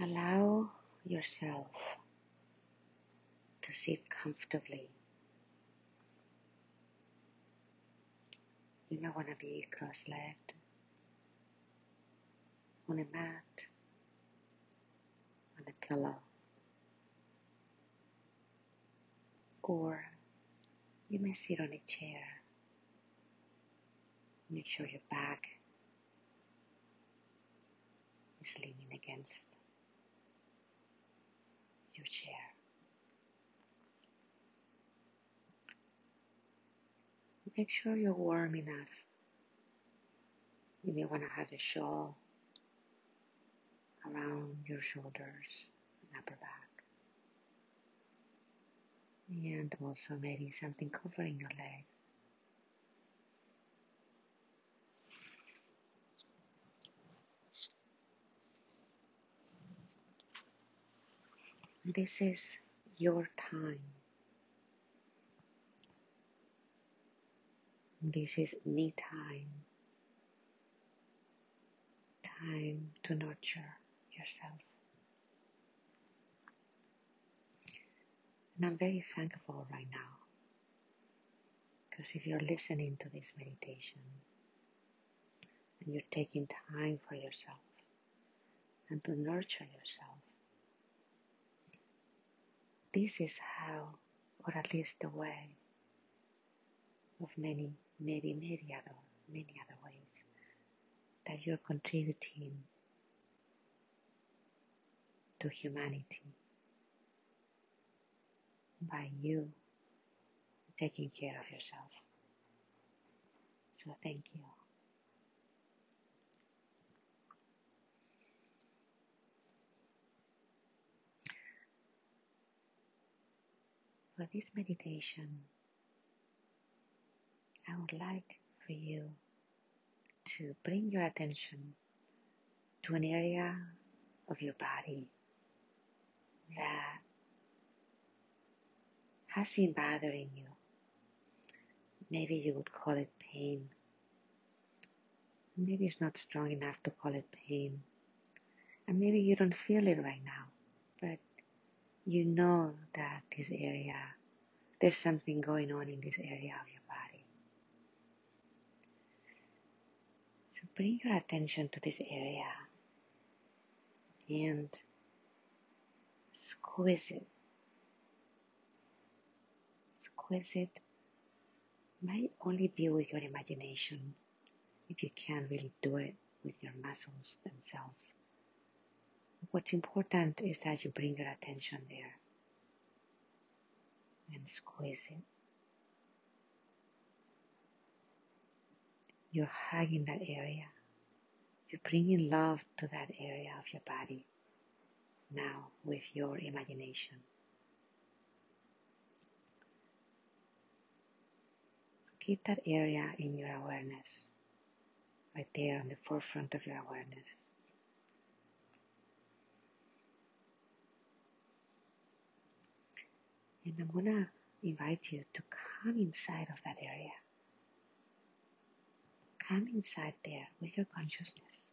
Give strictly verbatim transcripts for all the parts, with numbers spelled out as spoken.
Allow yourself to sit comfortably. You may want to be cross-legged, on a mat, on a pillow, or you may sit on a chair. Make sure your back is leaning against your chair. Make sure you're warm enough. You may want to have a shawl around your shoulders and upper back. And also maybe something covering your legs. This is your time. This is me time. Time to nurture yourself. And I'm very thankful right now, because if you're listening to this meditation and you're taking time for yourself and to nurture yourself, this is how, or at least the way, of many, maybe many other, many other ways that you're contributing to humanity by you taking care of yourself. So thank you. For this meditation, I would like for you to bring your attention to an area of your body that has been bothering you. Maybe you would call it pain. Maybe it's not strong enough to call it pain. And maybe you don't feel it right now, but you know that this area, there's something going on in this area of your body. So bring your attention to this area and squeeze it. Squeeze it might only be with your imagination if you can't really do it with your muscles themselves. What's important is that you bring your attention there and squeeze it. You're hugging that area. You're bringing love to that area of your body now with your imagination. Keep that area in your awareness, right there on the forefront of your awareness. And I'm going to invite you to come inside of that area. Come inside there with your consciousness.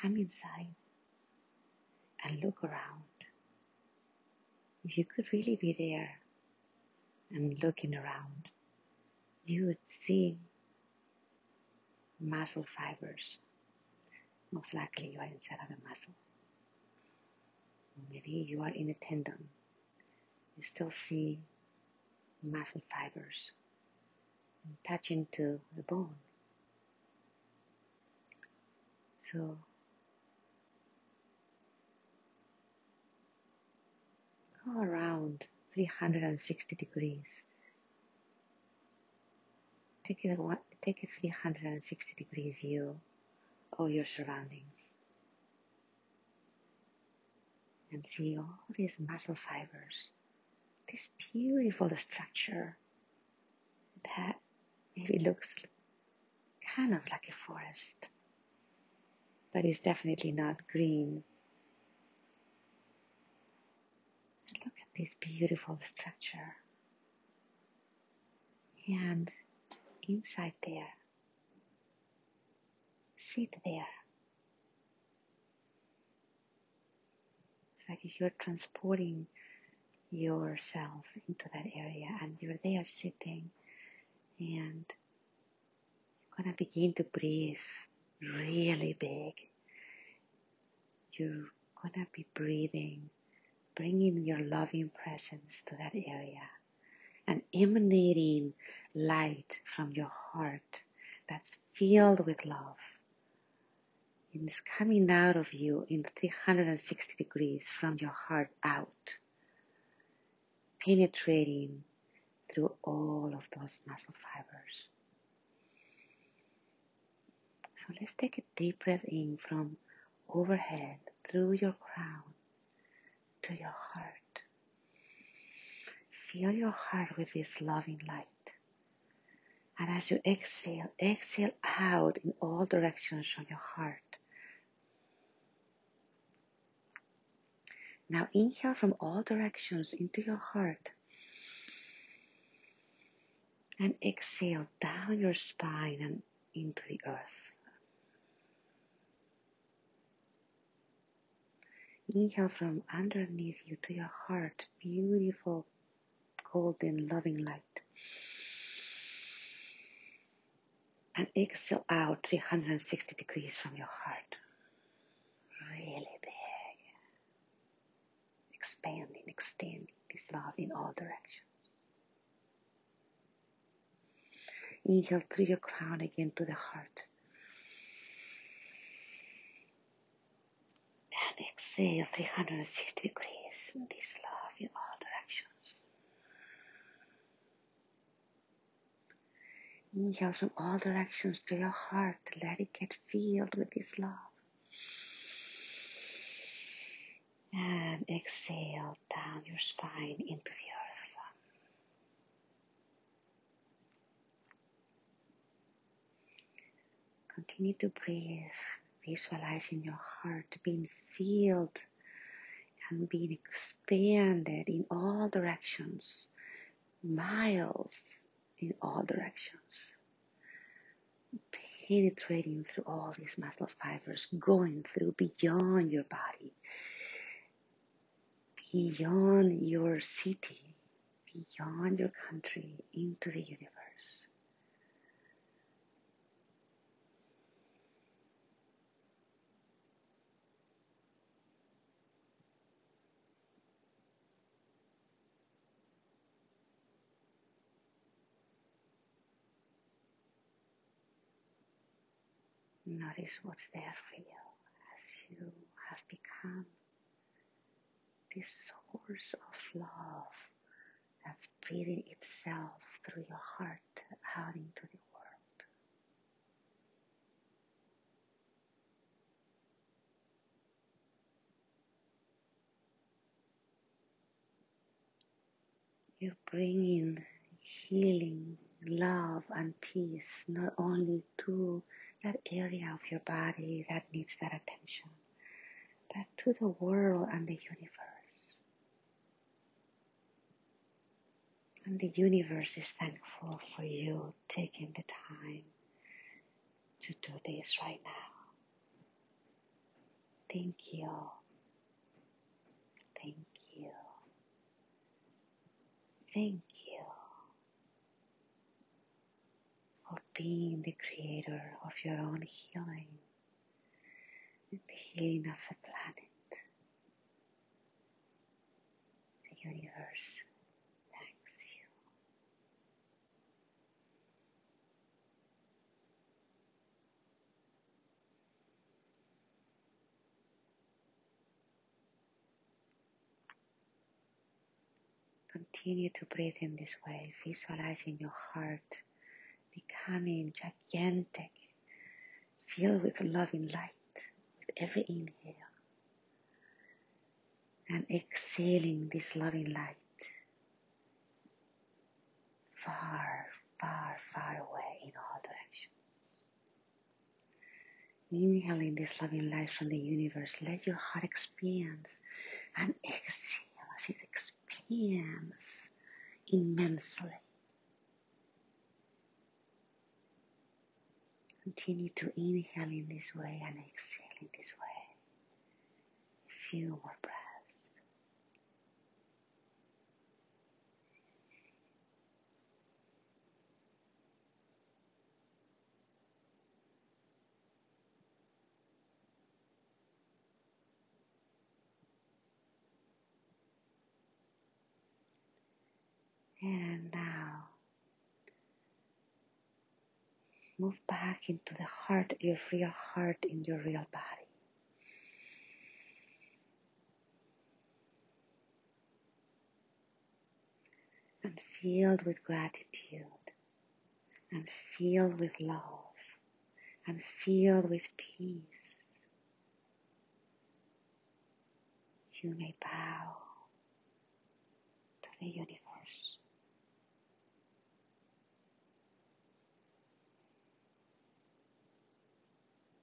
Come inside and look around. If you could really be there and looking around, you would see muscle fibers. Most likely you are inside of a muscle. Maybe you are in a tendon. You still see muscle fibers touching to the bone. So go around three hundred sixty degrees. Take a, take a three hundred sixty degree view of your surroundings and see all these muscle fibers. This beautiful structure that maybe looks kind of like a forest, but it's definitely not green. Look at this beautiful structure. And inside there, sit there. like you're transporting yourself into that area, and you're there sitting, and you're gonna begin to breathe really big. You're gonna be breathing, bringing your loving presence to that area, and emanating light from your heart that's filled with love. And it's coming out of you in three hundred sixty degrees from your heart out, penetrating through all of those muscle fibers. So let's take a deep breath in from overhead through your crown to your heart. Fill your heart with this loving light. And as you exhale, exhale out in all directions from your heart. Now inhale from all directions into your heart. And exhale down your spine and into the earth. Inhale from underneath you to your heart, beautiful, golden, loving light. And exhale out three hundred sixty degrees from your heart. Really big. Expanding, extending this love in all directions. Inhale through your crown again to the heart. And exhale three hundred sixty degrees in this love in all directions. Inhale from all directions to your heart. Let it get filled with this love. And exhale down your spine into the earth. Continue to breathe, visualizing your heart being filled and being expanded in all directions, miles in all directions, penetrating through all these muscle fibers, going through beyond your body, beyond your city, beyond your country, into the universe. Notice what's there for you as you have become this source of love that's breathing itself through your heart out into the world. You're bringing healing, love, and peace not only to that area of your body that needs that attention, but to the world and the universe. And the universe is thankful for you taking the time to do this right now. Thank you. Thank you. Thank you for being the creator of your own healing and the healing of the planet. The universe thanks you. Continue to breathe in this way, visualizing your heart becoming gigantic, filled with loving light with every inhale, and exhaling this loving light far, far, far away in all directions. Inhaling this loving light from the universe, let your heart expand, and exhale as it expands immensely. Continue to inhale in this way and exhale in this way. A few more breaths. And now, move back into the heart, your real heart, in your real body. And filled with gratitude, and filled with love, and filled with peace, you may bow to the universe.